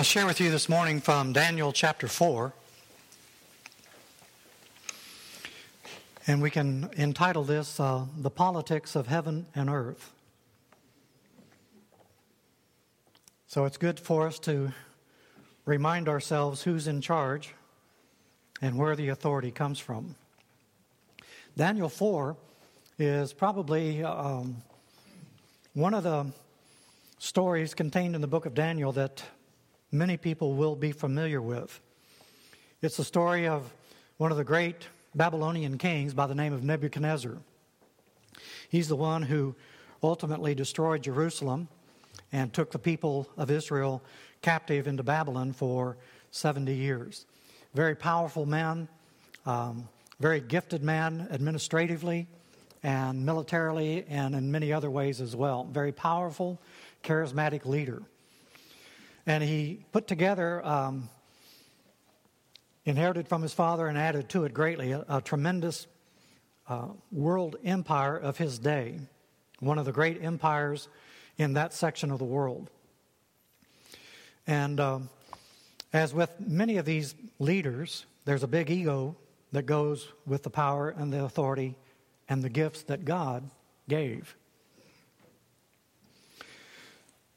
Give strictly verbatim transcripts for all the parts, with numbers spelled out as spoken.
I'll share with you this morning from Daniel chapter four. And we can entitle this, uh, The Politics of Heaven and Earth. So it's good for us to remind ourselves who's in charge and where the authority comes from. Daniel four is probably um, one of the stories contained in the book of Daniel that many people will be familiar with. It's the story of one of the great Babylonian kings by the name of Nebuchadnezzar. He's the one who ultimately destroyed Jerusalem and took the people of Israel captive into Babylon for seventy years. Very powerful man, um, very gifted man administratively and militarily and in many other ways as well. Very powerful, charismatic leader. And he put together, um, inherited from his father and added to it greatly, a, a tremendous uh, world empire of his day. One of the great empires in that section of the world. And um, as with many of these leaders, there's a big ego that goes with the power and the authority and the gifts that God gave.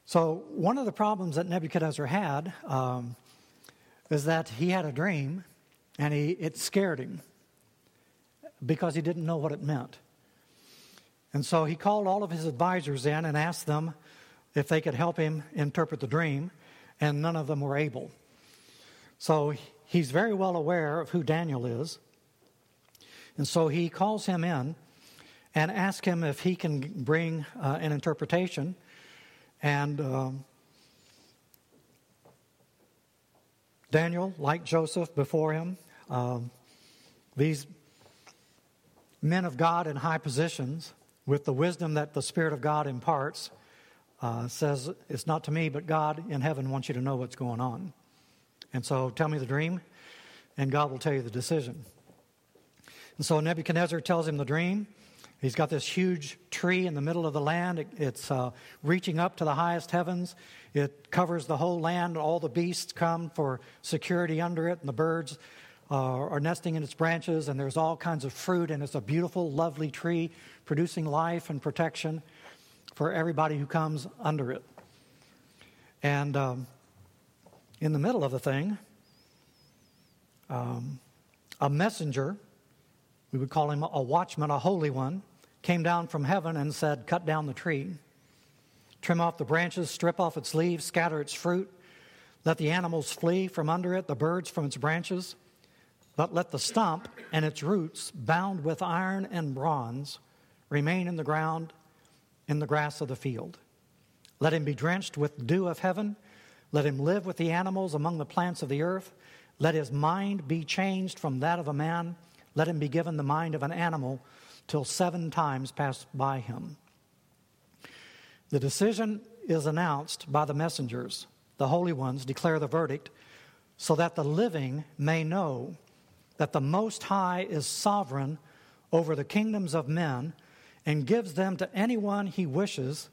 So one of the problems that Nebuchadnezzar had um, is that he had a dream, and he, it scared him because he didn't know what it meant. And so he called all of his advisors in and asked them if they could help him interpret the dream, and none of them were able. So he's very well aware of who Daniel is, and so he calls him in and asks him if he can bring uh, an interpretation. And um, Daniel, like Joseph before him, um, these men of God in high positions, with the wisdom that the Spirit of God imparts, uh, says, it's not to me, but God in heaven wants you to know what's going on. And so tell me the dream, and God will tell you the decision. And so Nebuchadnezzar tells him the dream. He's got this huge tree in the middle of the land. It, it's uh, reaching up to the highest heavens. It covers the whole land. All the beasts come for security under it, and the birds uh, are nesting in its branches, and there's all kinds of fruit, and it's a beautiful, lovely tree producing life and protection for everybody who comes under it. And um, in the middle of the thing, um, a messenger, we would call him a watchman, a holy one, came down from heaven and said, cut down the tree, trim off the branches, strip off its leaves, scatter its fruit, let the animals flee from under it, the birds from its branches, but let the stump and its roots, bound with iron and bronze, remain in the ground, in the grass of the field. Let him be drenched with the dew of heaven, let him live with the animals among the plants of the earth, let his mind be changed from that of a man, let him be given the mind of an animal till seven times pass by him. The decision is announced by the messengers. The holy ones declare the verdict so that the living may know that the Most High is sovereign over the kingdoms of men and gives them to anyone he wishes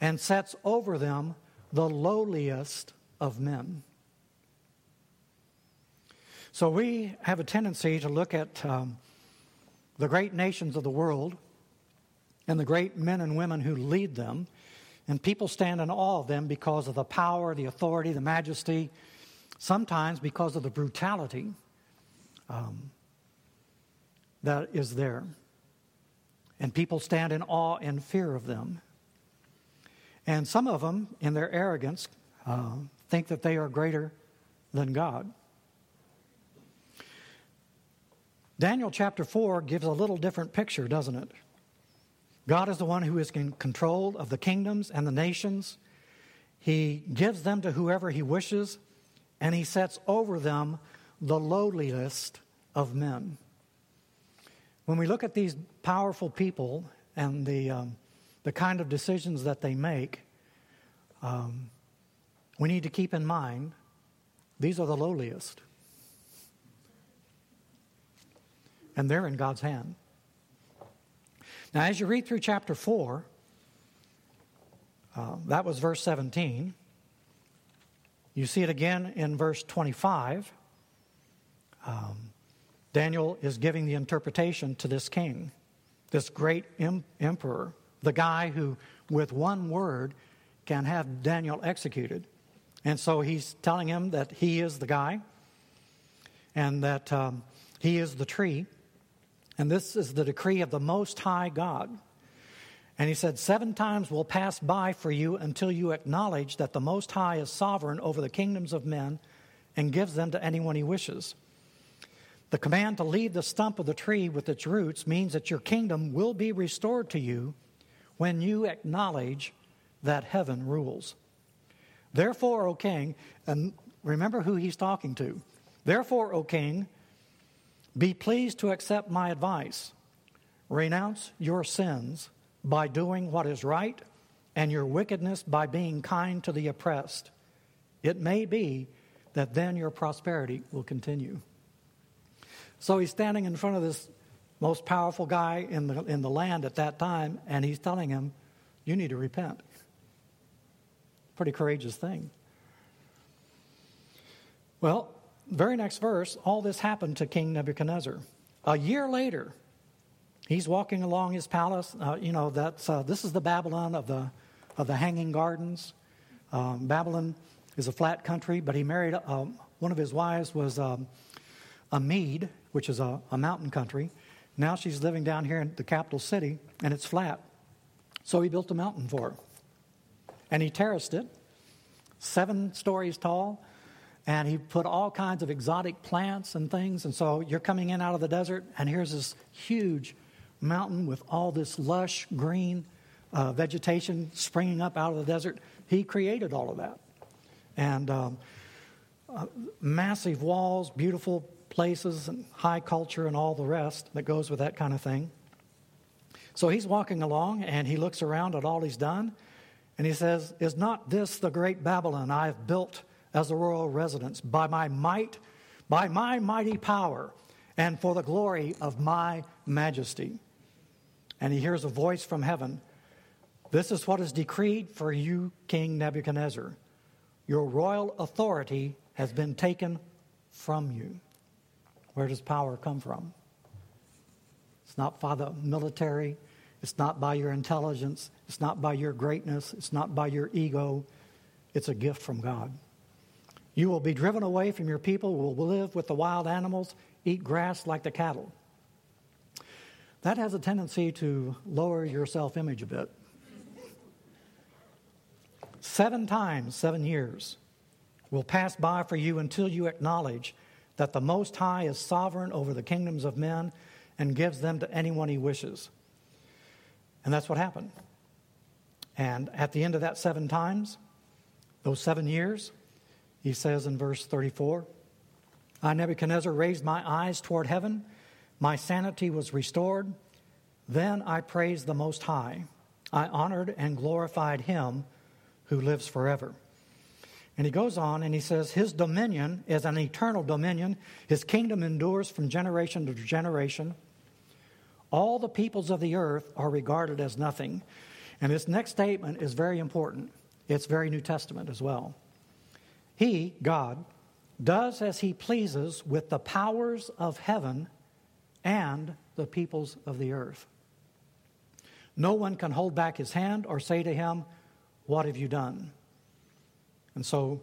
and sets over them the lowliest of men. So we have a tendency to look at um, the great nations of the world and the great men and women who lead them, and people stand in awe of them because of the power, the authority, the majesty, sometimes because of the brutality um, that is there. And people stand in awe and fear of them. And some of them, in their arrogance, uh, think that they are greater than God. Daniel chapter four gives a little different picture, doesn't it? God is the one who is in control of the kingdoms and the nations. He gives them to whoever he wishes, and he sets over them the lowliest of men. When we look at these powerful people and the um, the kind of decisions that they make, um, we need to keep in mind these are the lowliest. And they're in God's hand. Now, as you read through chapter four, uh, that was verse seventeen. You see it again in verse twenty-five. Um, Daniel is giving the interpretation to this king, this great em- emperor, the guy who, with one word, can have Daniel executed. And so he's telling him that he is the guy and that um, he is the tree. And this is the decree of the Most High God. And he said, seven times will pass by for you until you acknowledge that the Most High is sovereign over the kingdoms of men and gives them to anyone he wishes. The command to leave the stump of the tree with its roots means that your kingdom will be restored to you when you acknowledge that heaven rules. Therefore, O king, and remember who he's talking to. Therefore, O king, be pleased to accept my advice. Renounce your sins by doing what is right, and your wickedness by being kind to the oppressed. It may be that then your prosperity will continue. So he's standing in front of this most powerful guy in the in the land at that time, and he's telling him, you need to repent. Pretty courageous thing. Well, very next verse, all this happened to King Nebuchadnezzar. A year later, he's walking along his palace. Uh, you know, that's uh, this is the Babylon of the of the hanging gardens. Um, Babylon is a flat country, but he married um, one of his wives was um, a Mede, which is a, a mountain country. Now she's living down here in the capital city, and it's flat. So he built a mountain for her, and he terraced it, seven stories tall, and he put all kinds of exotic plants and things. And so you're coming in out of the desert, and here's this huge mountain with all this lush green uh, vegetation springing up out of the desert. He created all of that. And um, uh, massive walls, beautiful places, and high culture and all the rest that goes with that kind of thing. So he's walking along, and he looks around at all he's done, and he says, is not this the great Babylon I have built as a royal residence by my might, by my mighty power, and for the glory of my majesty? And he hears a voice from heaven. This is what is decreed for you, King Nebuchadnezzar. Your royal authority has been taken from you. Where does power come from? It's not by the military. It's not by your intelligence. It's not by your greatness. It's not by your ego. It's a gift from God. You will be driven away from your people, will live with the wild animals, eat grass like the cattle. That has a tendency to lower your self-image a bit. Seven times, seven years will pass by for you until you acknowledge that the Most High is sovereign over the kingdoms of men and gives them to anyone he wishes. And that's what happened. And at the end of that seven times, those seven years, he says in verse thirty-four, I, Nebuchadnezzar, raised my eyes toward heaven. My sanity was restored. Then I praised the Most High. I honored and glorified him who lives forever. And he goes on and he says, his dominion is an eternal dominion. His kingdom endures from generation to generation. All the peoples of the earth are regarded as nothing. And this next statement is very important. It's very New Testament as well. He, God, does as he pleases with the powers of heaven and the peoples of the earth. No one can hold back his hand or say to him, what have you done? And so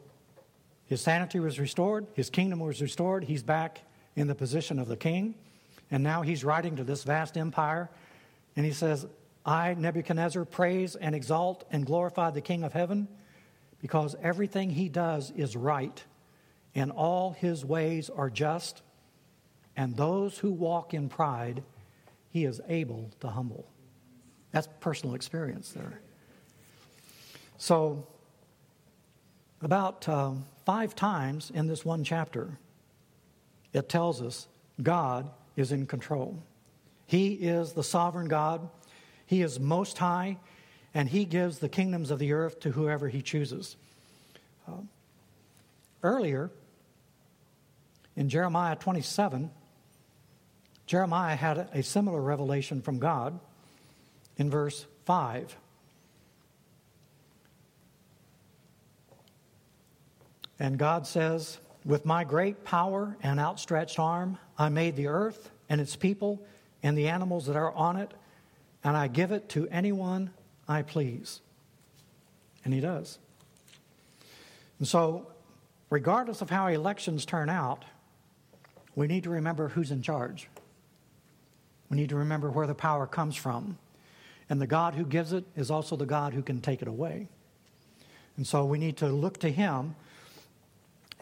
his sanity was restored. His kingdom was restored. He's back in the position of the king. And now he's writing to this vast empire. And he says, I, Nebuchadnezzar, praise and exalt and glorify the King of heaven, because everything he does is right, and all his ways are just, and those who walk in pride, he is able to humble. That's personal experience there. So, about um, five times in this one chapter, it tells us God is in control. He is the sovereign God. He is Most High. And he gives the kingdoms of the earth to whoever he chooses. Uh, earlier, in Jeremiah twenty-seven, Jeremiah had a, a similar revelation from God in verse five. And God says, with my great power and outstretched arm, I made the earth and its people and the animals that are on it, and I give it to anyone I please. And he does. And so, regardless of how elections turn out, we need to remember who's in charge. We need to remember where the power comes from. And the God who gives it is also the God who can take it away. And so we need to look to him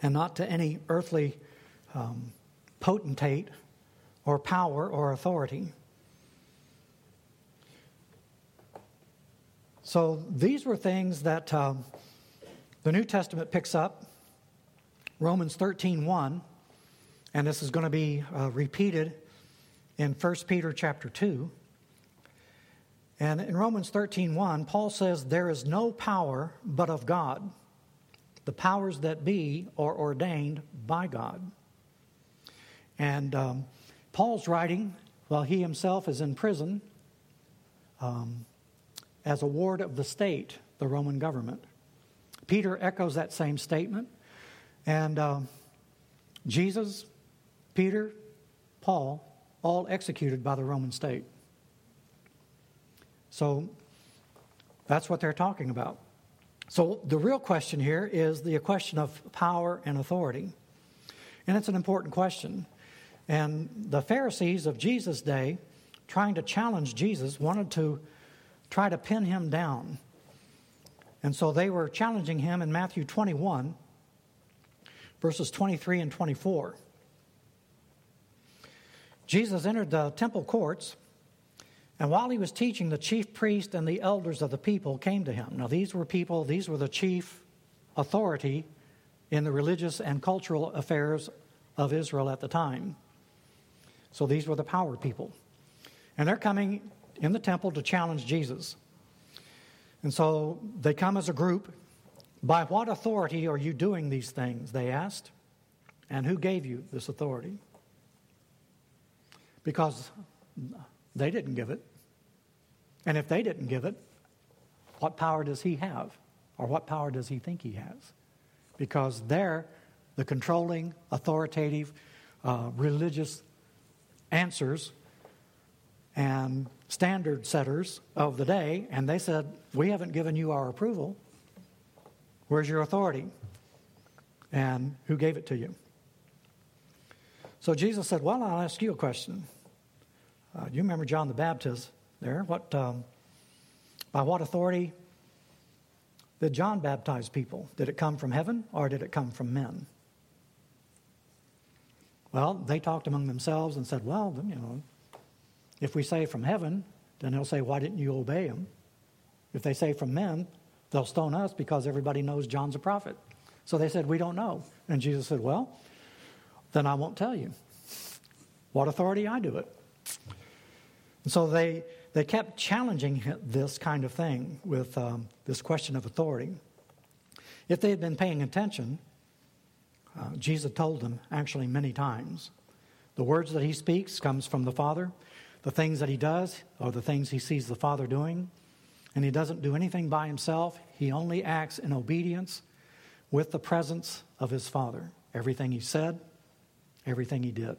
and not to any earthly um, potentate or power or authority. So these were things that um, the New Testament picks up. Romans thirteen one, and this is going to be uh, repeated in First Peter chapter two. And in Romans thirteen one, Paul says, there is no power but of God. The powers that be are ordained by God. And um, Paul's writing, while he himself is in prison, um, as a ward of the state, the Roman government. Peter echoes that same statement. And uh, Jesus, Peter, Paul, all executed by the Roman state. So that's what they're talking about. So the real question here is the question of power and authority. And it's an important question. And the Pharisees of Jesus' day, trying to challenge Jesus, wanted to try to pin him down. And so they were challenging him in Matthew twenty-one, verses twenty-three and twenty-four. Jesus entered the temple courts, and while he was teaching, the chief priest and the elders of the people came to him. Now, these were people, these were the chief authority in the religious and cultural affairs of Israel at the time. So these were the power people. And they're coming in the temple to challenge Jesus. And so they come as a group. By what authority are you doing these things, they asked. And who gave you this authority? Because they didn't give it. And if they didn't give it, what power does he have? Or what power does he think he has? Because they're the controlling, authoritative, uh, religious answers and standard setters of the day. And they said, we haven't given you our approval. Where's your authority? And who gave it to you? So Jesus said, well, I'll ask you a question. Uh, you remember John the Baptist there? What um, by what authority did John baptize people? Did it come from heaven or did it come from men? Well, they talked among themselves and said, well, you know, if we say from heaven, then they'll say, why didn't you obey him? If they say from men, they'll stone us because everybody knows John's a prophet. So they said, we don't know. And Jesus said, well, then I won't tell you what authority I do it. And so they they kept challenging this kind of thing with um, this question of authority. If they had been paying attention, uh, Jesus told them actually many times. The words that he speaks comes from the Father. The things that he does are the things he sees the Father doing. And he doesn't do anything by himself. He only acts in obedience with the presence of his Father. Everything he said, everything he did.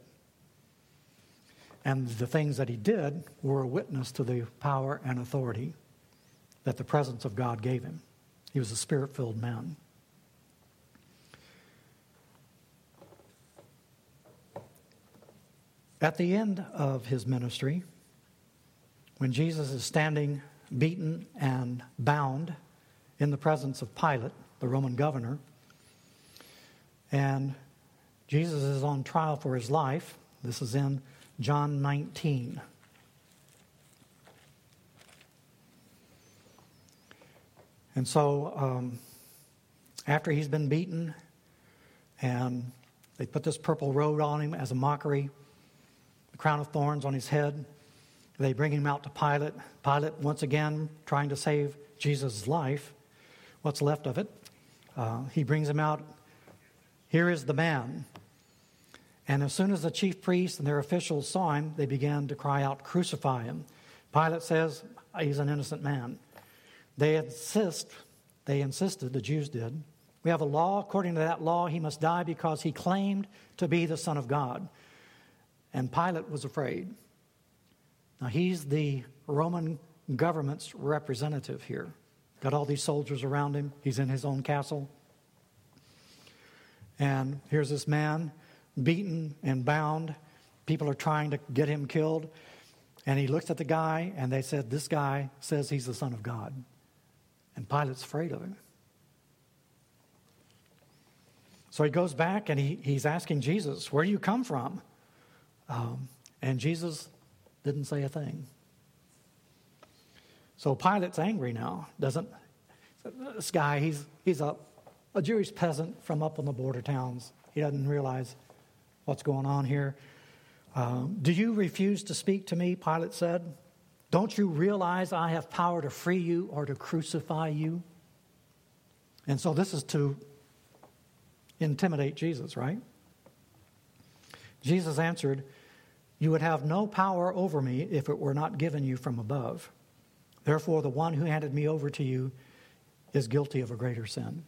And the things that he did were a witness to the power and authority that the presence of God gave him. He was a spirit-filled man. At the end of his ministry, when Jesus is standing beaten and bound in the presence of Pilate, the Roman governor, and Jesus is on trial for his life, this is in John nineteen. And so um, after he's been beaten and they put this purple robe on him as a mockery, the crown of thorns on his head, they bring him out to Pilate. Pilate, once again, trying to save Jesus' life, what's left of it. Uh, he brings him out. Here is the man. And as soon as the chief priests and their officials saw him, they began to cry out, crucify him. Pilate says, he's an innocent man. They insist, they insisted, the Jews did, We have a law. According to that law, he must die because he claimed to be the Son of God. And Pilate was afraid. Now, he's the Roman government's representative here. Got all these soldiers around him. He's in his own castle. And here's this man, beaten and bound. People are trying to get him killed. And he looks at the guy, and they said, this guy says he's the Son of God. And Pilate's afraid of him. So he goes back, and he, he's asking Jesus, where do you come from? Um, and Jesus didn't say a thing. So Pilate's angry now. Doesn't this guy, he's he's a, a Jewish peasant from up on the border towns. He doesn't realize what's going on here. Um, do you refuse to speak to me, Pilate said. Don't you realize I have power to free you or to crucify you? And so this is to intimidate Jesus, right? Jesus answered, you would have no power over me if it were not given you from above. Therefore, the one who handed me over to you is guilty of a greater sin.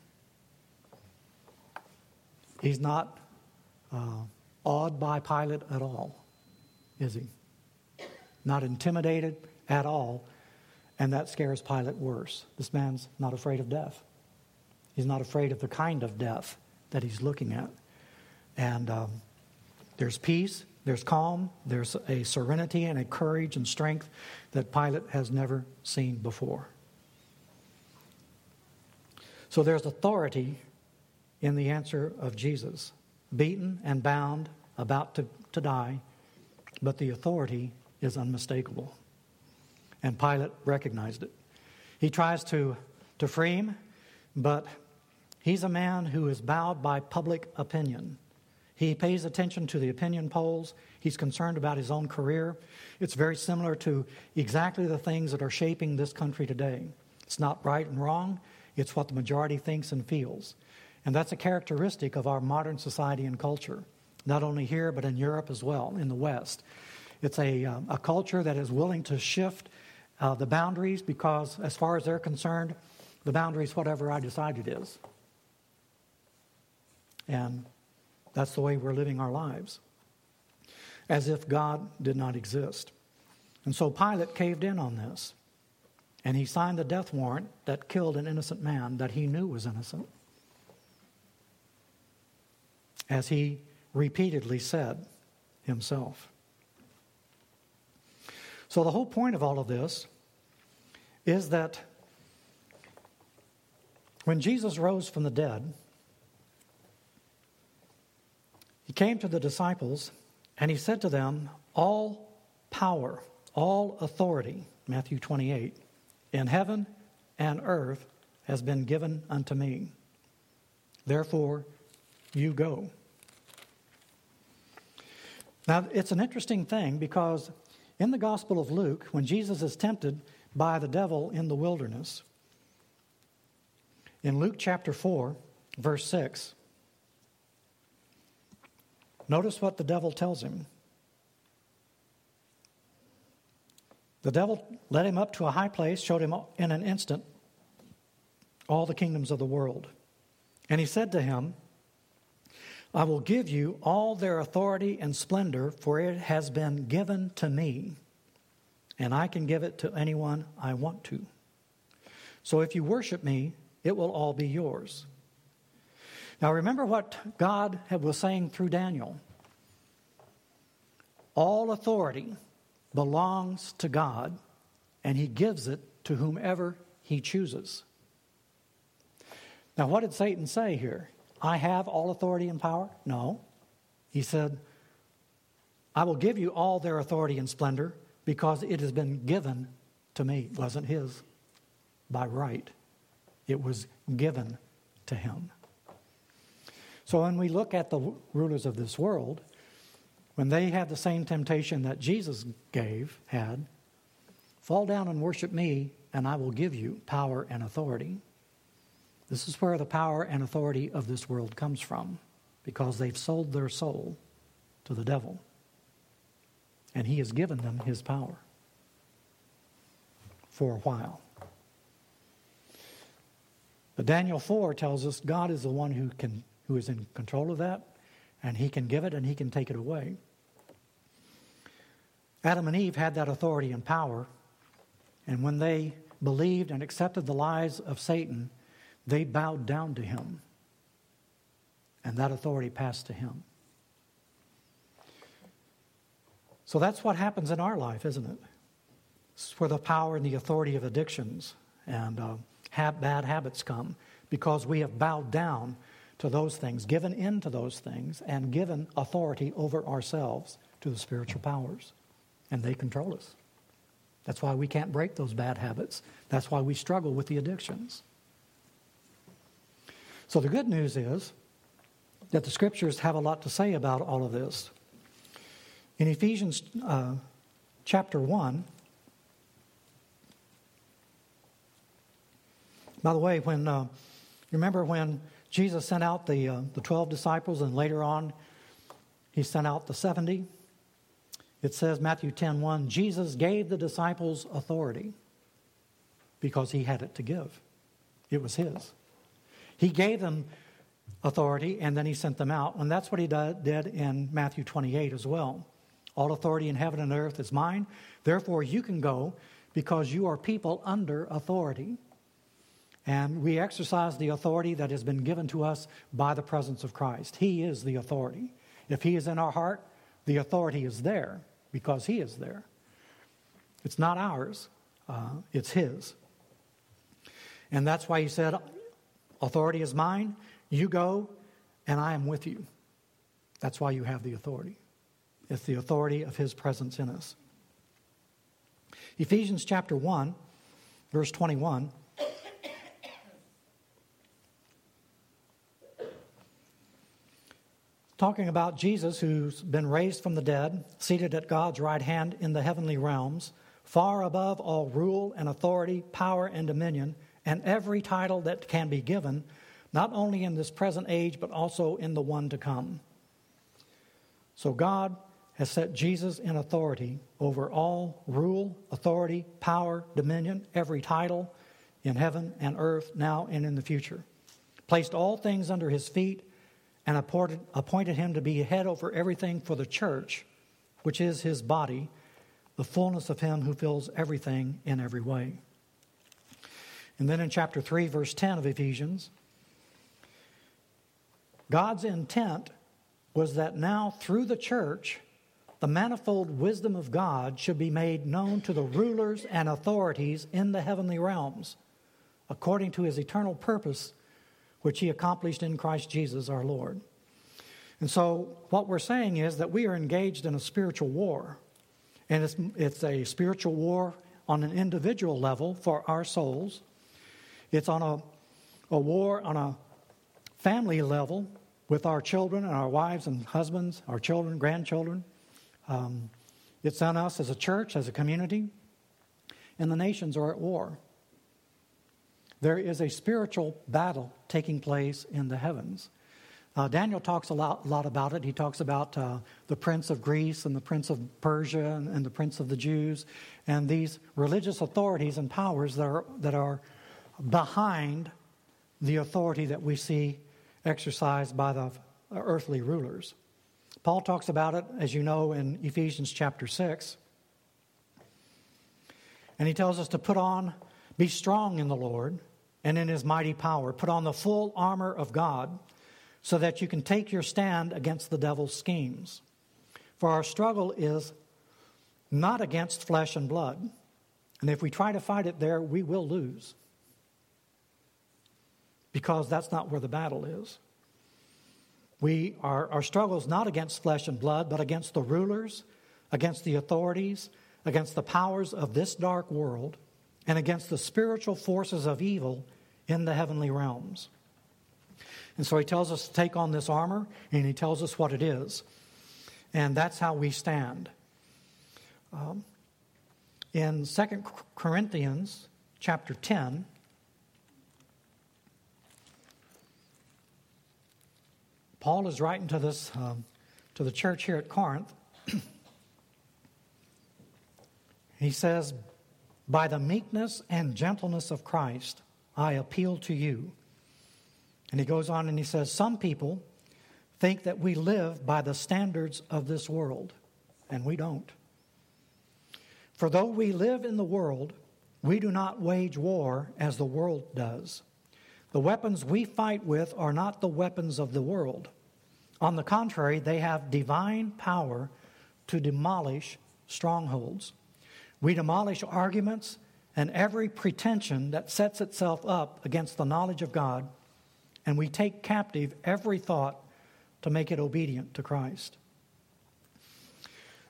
He's not uh, awed by Pilate at all, is he? Not intimidated at all, and that scares Pilate worse. This man's not afraid of death. He's not afraid of the kind of death that he's looking at. And um, there's peace, there's calm, there's a serenity and a courage and strength that Pilate has never seen before. So there's authority in the answer of Jesus. Beaten and bound, about to, to die, but the authority is unmistakable. And Pilate recognized it. He tries to, to free him, but he's a man who is bowed by public opinion. He pays attention to the opinion polls. He's concerned about his own career. It's very similar to exactly the things that are shaping this country today. It's not right and wrong. It's what the majority thinks and feels. And that's a characteristic of our modern society and culture, not only here, but in Europe as well, in the West. It's a, um, a culture that is willing to shift uh, the boundaries because, as far as they're concerned, the boundaries, whatever I decide it is. And that's the way we're living our lives, as if God did not exist. And so Pilate caved in on this, and he signed the death warrant that killed an innocent man that he knew was innocent, as he repeatedly said himself. So the whole point of all of this is that when Jesus rose from the dead, he came to the disciples and he said to them, all power, all authority, Matthew twenty-eight, in heaven and earth has been given unto me. Therefore, you go. Now, it's an interesting thing because in the Gospel of Luke, when Jesus is tempted by the devil in the wilderness, in Luke chapter four, verse six, notice what the devil tells him. The devil led him up to a high place, showed him in an instant all the kingdoms of the world. And he said to him, I will give you all their authority and splendor, for it has been given to me, and I can give it to anyone I want to. So if you worship me, it will all be yours. Now remember what God was saying through Daniel. All authority belongs to God, and he gives it to whomever he chooses. Now what did Satan say here? I have all authority and power? No. He said, I will give you all their authority and splendor because it has been given to me. It wasn't his by right. It was given to him. So when we look at the rulers of this world, when they have the same temptation that Jesus gave, had, fall down and worship me and I will give you power and authority. This is where the power and authority of this world comes from, because they've sold their soul to the devil, and he has given them his power for a while. But Daniel four tells us God is the one who can, who is in control of that, and he can give it and he can take it away. Adam and Eve had that authority and power, and when they believed and accepted the lies of Satan, they bowed down to him, and that authority passed to him. So that's what happens in our life, isn't it? It's where the power and the authority of addictions and uh, have bad habits come, because we have bowed down to those things, given in to those things, and given authority over ourselves to the spiritual powers, and they control us. That's why we can't break those bad habits. That's why we struggle with the addictions. So the good news is that the Scriptures have a lot to say about all of this. In Ephesians uh, chapter one, by the way, when uh, remember when Jesus sent out the uh, the twelve disciples, and later on he sent out the seventy? It says, Matthew ten one, Jesus gave the disciples authority because he had it to give. It was his. He gave them authority, and then he sent them out. And that's what he did in Matthew twenty-eight as well. All authority in heaven and earth is mine. Therefore, you can go because you are people under authority. And we exercise the authority that has been given to us by the presence of Christ. He is the authority. If he is in our heart, the authority is there because he is there. It's not ours. Uh, it's his. And that's why he said, authority is mine. You go, and I am with you. That's why you have the authority. It's the authority of his presence in us. Ephesians chapter one, verse twenty-one. Talking about Jesus, who's been raised from the dead, seated at God's right hand in the heavenly realms, far above all rule and authority, power and dominion, and every title that can be given, not only in this present age, but also in the one to come. So God has set Jesus in authority over all rule, authority, power, dominion, every title in heaven and earth, now and in the future. Placed all things under his feet, and appointed, appointed him to be head over everything for the church, which is his body, the fullness of him who fills everything in every way. And then in chapter three, verse ten of Ephesians, God's intent was that now through the church, the manifold wisdom of God should be made known to the rulers and authorities in the heavenly realms, according to his eternal purpose, which he accomplished in Christ Jesus our Lord. And so what we're saying is that we are engaged in a spiritual war. And it's, it's a spiritual war on an individual level for our souls. It's on a, a war on a family level with our children and our wives and husbands, our children, grandchildren. Um, it's on us as a church, as a community. And the nations are at war. There is a spiritual battle taking place in the heavens. Uh, Daniel talks a lot, lot about it. He talks about uh, the prince of Greece and the prince of Persia and, and the prince of the Jews and these religious authorities and powers that are, that are behind the authority that we see exercised by the earthly rulers. Paul talks about it, as you know, in Ephesians chapter six. And he tells us to put on, be strong in the Lord and in his mighty power. Put on the full armor of God so that you can take your stand against the devil's schemes. For our struggle is not against flesh and blood. And if we try to fight it there, we will lose. Because that's not where the battle is. We are, our struggle is not against flesh and blood, but against the rulers, against the authorities, against the powers of this dark world, and against the spiritual forces of evil in the heavenly realms. And so he tells us to take on this armor, and he tells us what it is. And that's how we stand. Um, in Second Corinthians chapter ten, Paul is writing to this, um, to the church here at Corinth. He says, by the meekness and gentleness of Christ, I appeal to you, And he goes on and he says, some people think that we live by the standards of this world, and we don't. For though we live in the world, we do not wage war as the world does. The weapons we fight with are not the weapons of the world. On the contrary, they have divine power to demolish strongholds. We demolish arguments and every pretension that sets itself up against the knowledge of God, and we take captive every thought to make it obedient to Christ.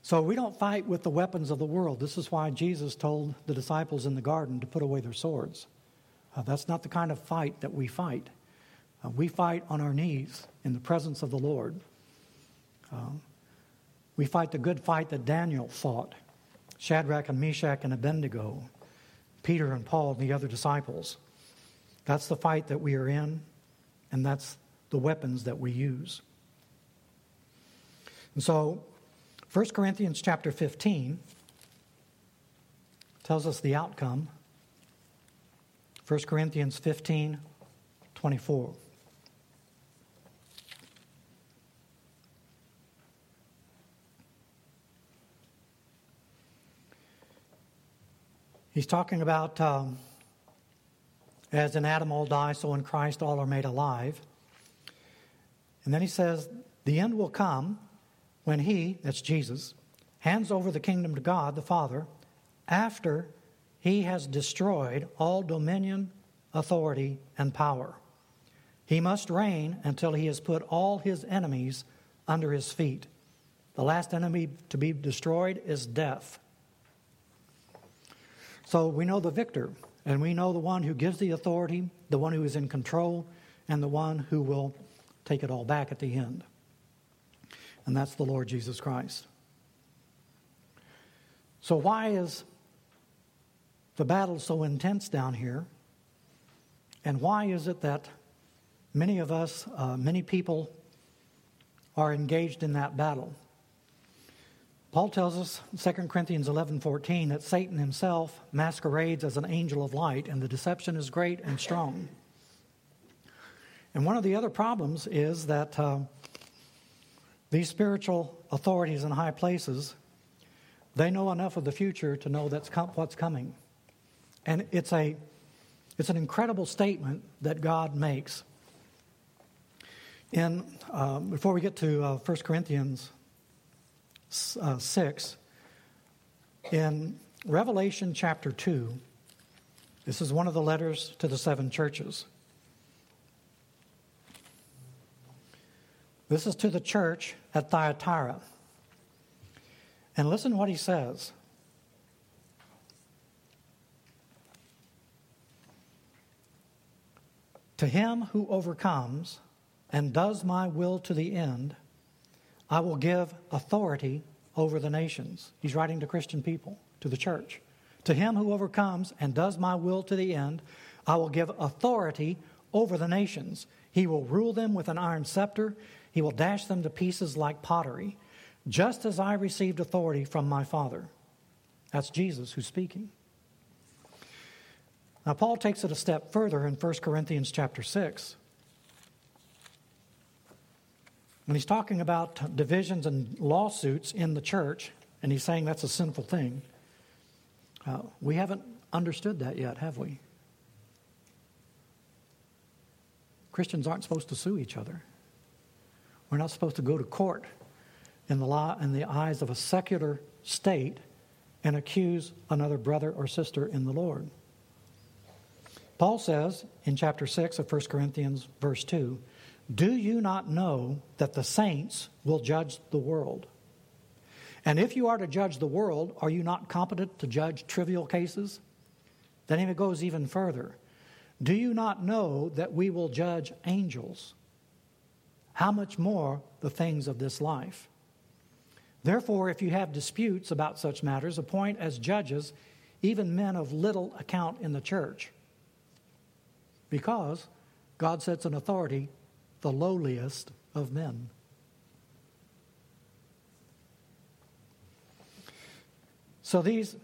So we don't fight with the weapons of the world. This is why Jesus told the disciples in the garden to put away their swords. Uh, that's not the kind of fight that we fight. Uh, we fight on our knees in the presence of the Lord. Uh, we fight the good fight that Daniel fought, Shadrach and Meshach and Abednego, Peter and Paul and the other disciples. That's the fight that we are in, and that's the weapons that we use. And so First Corinthians chapter fifteen tells us the outcome. First Corinthians fifteen twenty-four. He's talking about um, as in Adam all die, so in Christ all are made alive. And then he says, the end will come when he, that's Jesus, hands over the kingdom to God the Father after he has destroyed all dominion, authority, and power. He must reign until he has put all his enemies under his feet. The last enemy to be destroyed is death. So we know the victor, and we know the one who gives the authority, the one who is in control, and the one who will take it all back at the end. And that's the Lord Jesus Christ. So why is the battle so intense down here? And why is it that many of us, uh, many people are engaged in that battle? Paul tells us, Second Corinthians eleven fourteen, that Satan himself masquerades as an angel of light, and the deception is great and strong. And one of the other problems is that Uh, These spiritual authorities in high places, they know enough of the future to know that's com- what's coming. And it's a, it's an incredible statement that God makes. In, uh, before we get to uh, First Corinthians uh, six, in Revelation chapter two, this is one of the letters to the seven churches. This is to the church at Thyatira. And listen what he says. To him who overcomes and does my will to the end, I will give authority over the nations. He's writing to Christian people, to the church. To him who overcomes and does my will to the end, I will give authority over the nations. He will rule them with an iron scepter. He will dash them to pieces like pottery, just as I received authority from my Father. That's Jesus who's speaking. Now, Paul takes it a step further in First Corinthians chapter six. When he's talking about divisions and lawsuits in the church, and he's saying that's a sinful thing, uh, we haven't understood that yet, have we? Christians aren't supposed to sue each other. We're not supposed to go to court in the law, in the eyes of a secular state, and accuse another brother or sister in the Lord. Paul says in chapter six of First Corinthians verse two, do you not know that the saints will judge the world? And if you are to judge the world, are you not competent to judge trivial cases? Then it goes even further. Do you not know that we will judge angels? How much more the things of this life? Therefore, if you have disputes about such matters, appoint as judges even men of little account in the church. Because God sets in authority the lowliest of men. So these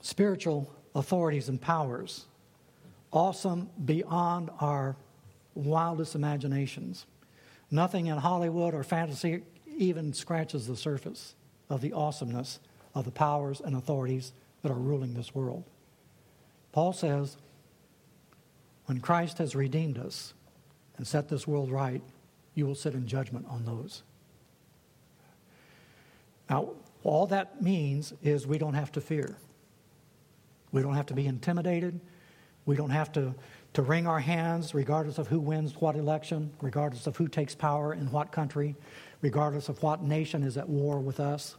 spiritual authorities and powers, awesome beyond our wildest imaginations. Nothing in Hollywood or fantasy even scratches the surface of the awesomeness of the powers and authorities that are ruling this world. Paul says, when Christ has redeemed us and set this world right, you will sit in judgment on those. Now, all that means is we don't have to fear. We don't have to be intimidated. We don't have to, to wring our hands regardless of who wins what election, regardless of who takes power in what country, regardless of what nation is at war with us.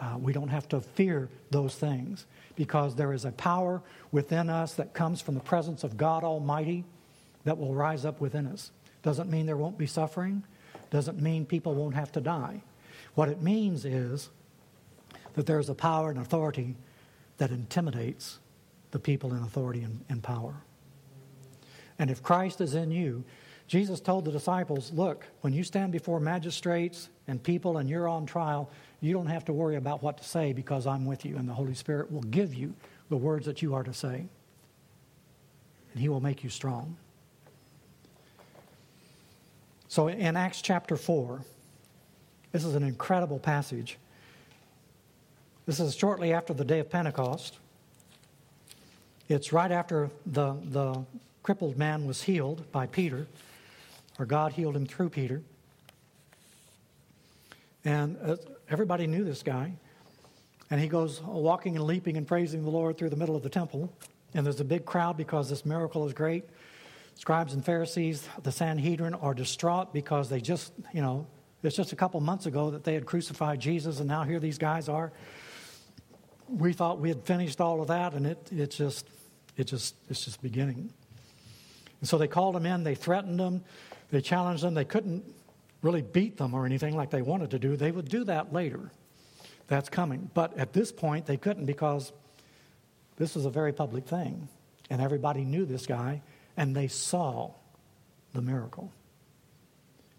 Uh, we don't have to fear those things because there is a power within us that comes from the presence of God Almighty that will rise up within us. Doesn't mean there won't be suffering. Doesn't mean people won't have to die. What it means is that there is a power and authority that intimidates the people in authority and, and power. And if Christ is in you, Jesus told the disciples, look, when you stand before magistrates and people and you're on trial, you don't have to worry about what to say because I'm with you and the Holy Spirit will give you the words that you are to say. And he will make you strong. So in Acts chapter four, this is an incredible passage. This is shortly after the day of Pentecost. It's right after the, the crippled man was healed by Peter, or God healed him through Peter. And uh, everybody knew this guy. And he goes walking and leaping and praising the Lord through the middle of the temple. And there's a big crowd because this miracle is great. Scribes and Pharisees, the Sanhedrin, are distraught because they just, you know, it's just a couple months ago that they had crucified Jesus, and now here these guys are. We thought we had finished all of that, and it it's just it just it's just beginning. And so they called them in, they threatened them, they challenged them. They couldn't really beat them or anything like they wanted to do. They would do that later. That's coming. But at this point, they couldn't because this was a very public thing. And everybody knew this guy, and they saw the miracle.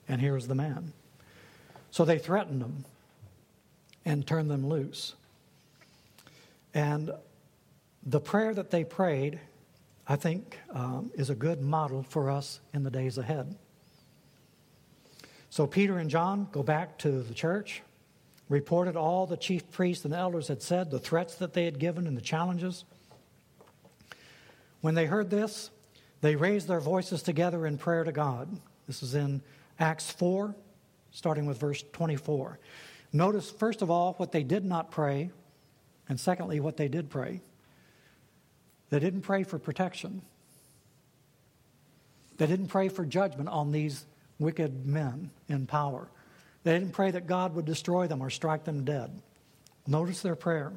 And here's the man. So they threatened them and turned them loose. And the prayer that they prayed, I think, um, is a good model for us in the days ahead. So Peter and John go back to the church, reported all the chief priests and elders had said, the threats that they had given and the challenges. When they heard this, they raised their voices together in prayer to God. This is in Acts four, starting with verse twenty-four. Notice, first of all, what they did not pray, and secondly, what they did pray. They didn't pray for protection. They didn't pray for judgment on these wicked men in power. They didn't pray that God would destroy them or strike them dead. Notice their prayer.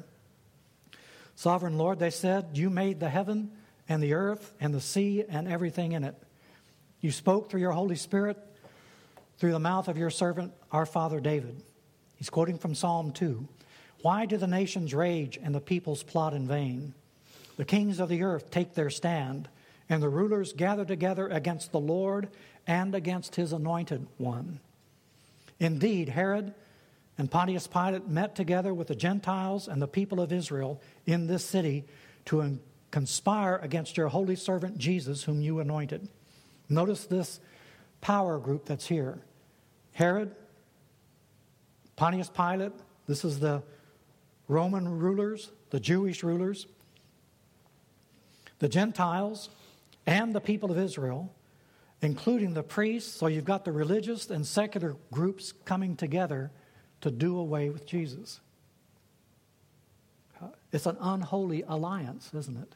Sovereign Lord, they said, you made the heaven and the earth and the sea and everything in it. You spoke through your Holy Spirit, through the mouth of your servant, our father David. He's quoting from Psalm two. Why do the nations rage and the peoples plot in vain? The kings of the earth take their stand, and the rulers gather together against the Lord and against his anointed one. Indeed, Herod and Pontius Pilate met together with the Gentiles and the people of Israel in this city to conspire against your holy servant Jesus, whom you anointed. Notice this power group that's here. Herod, Pontius Pilate, this is the Roman rulers, the Jewish rulers, the Gentiles, and the people of Israel, including the priests. So you've got the religious and secular groups coming together to do away with Jesus. It's an unholy alliance, isn't it?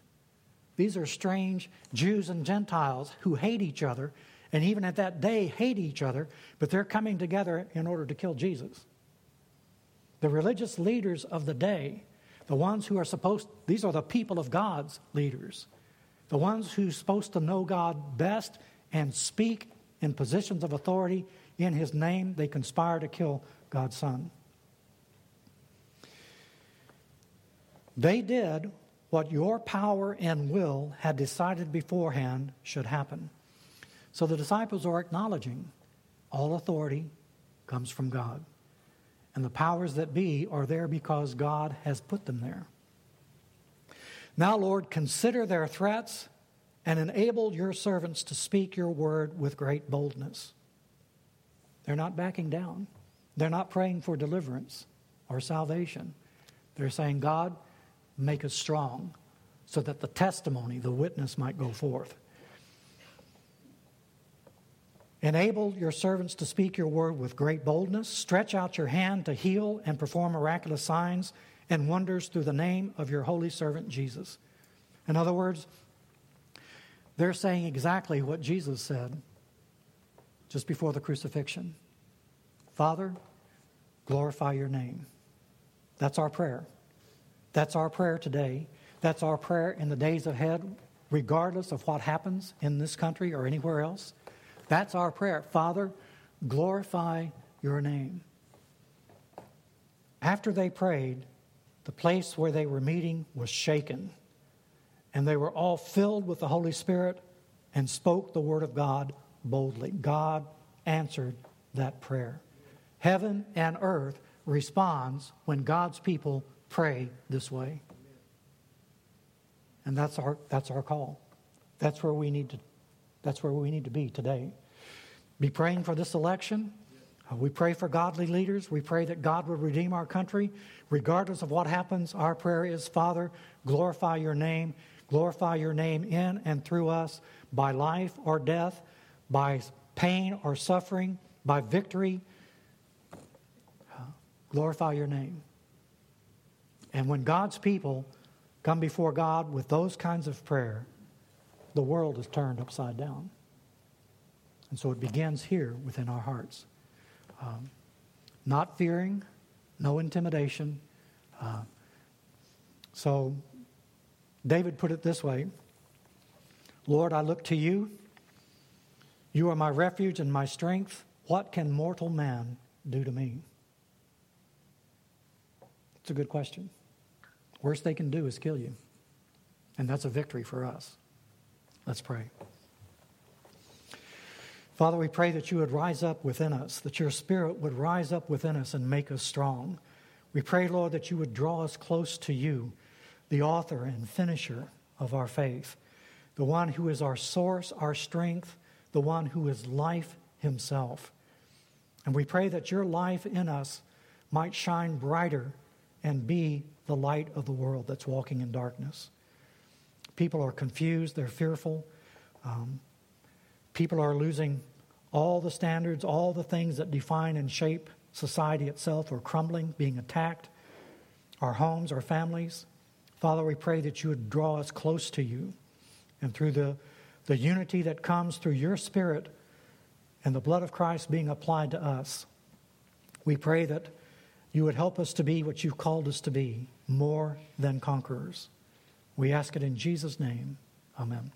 These are strange Jews and Gentiles who hate each other, and even at that day hate each other, but they're coming together in order to kill Jesus. The religious leaders of the day, the ones who are supposed, these are the people of God's leaders, the ones who are supposed to know God best and speak in positions of authority in his name, they conspire to kill God's Son. They did what your power and will had decided beforehand should happen. So the disciples are acknowledging all authority comes from God. And the powers that be are there because God has put them there. Now, Lord, consider their threats and enabled your servants to speak your word with great boldness. They're not backing down. They're not praying for deliverance or salvation. They're saying, God, make us strong so that the testimony, the witness might go forth. Enable your servants to speak your word with great boldness. Stretch out your hand to heal and perform miraculous signs and wonders through the name of your holy servant Jesus. In other words, they're saying exactly what Jesus said just before the crucifixion. Father, glorify your name. That's our prayer. That's our prayer today. That's our prayer in the days ahead, regardless of what happens in this country or anywhere else. That's our prayer. Father, glorify your name. After they prayed, the place where they were meeting was shaken, and they were all filled with the Holy Spirit and spoke the word of God boldly. God answered that prayer. Heaven and earth responds when God's people pray this way. And that's our that's our call. That's where we need to That's where we need to be today. Be praying for this election. We pray for godly leaders. We pray that God would redeem our country. Regardless of what happens, our prayer is, Father, glorify your name. Glorify your name in and through us by life or death, by pain or suffering, by victory. Glorify your name. And when God's people come before God with those kinds of prayer, the world is turned upside down. And so it begins here within our hearts. Um, not fearing, no intimidation. Uh, so David put it this way, Lord, I look to you. You are my refuge and my strength. What can mortal man do to me? It's a good question. Worst they can do is kill you. And that's a victory for us. Let's pray. Father, we pray that you would rise up within us, that your Spirit would rise up within us and make us strong. We pray, Lord, that you would draw us close to you, the author and finisher of our faith, the one who is our source, our strength, the one who is life himself. And we pray that your life in us might shine brighter and be the light of the world that's walking in darkness. People are confused. They're fearful. Um, people are losing all the standards, all the things that define and shape society itself are crumbling, being attacked, our homes, our families. Father, we pray that you would draw us close to you. And through the, the unity that comes through your Spirit and the blood of Christ being applied to us, we pray that you would help us to be what you've called us to be, more than conquerors. We ask it in Jesus' name. Amen.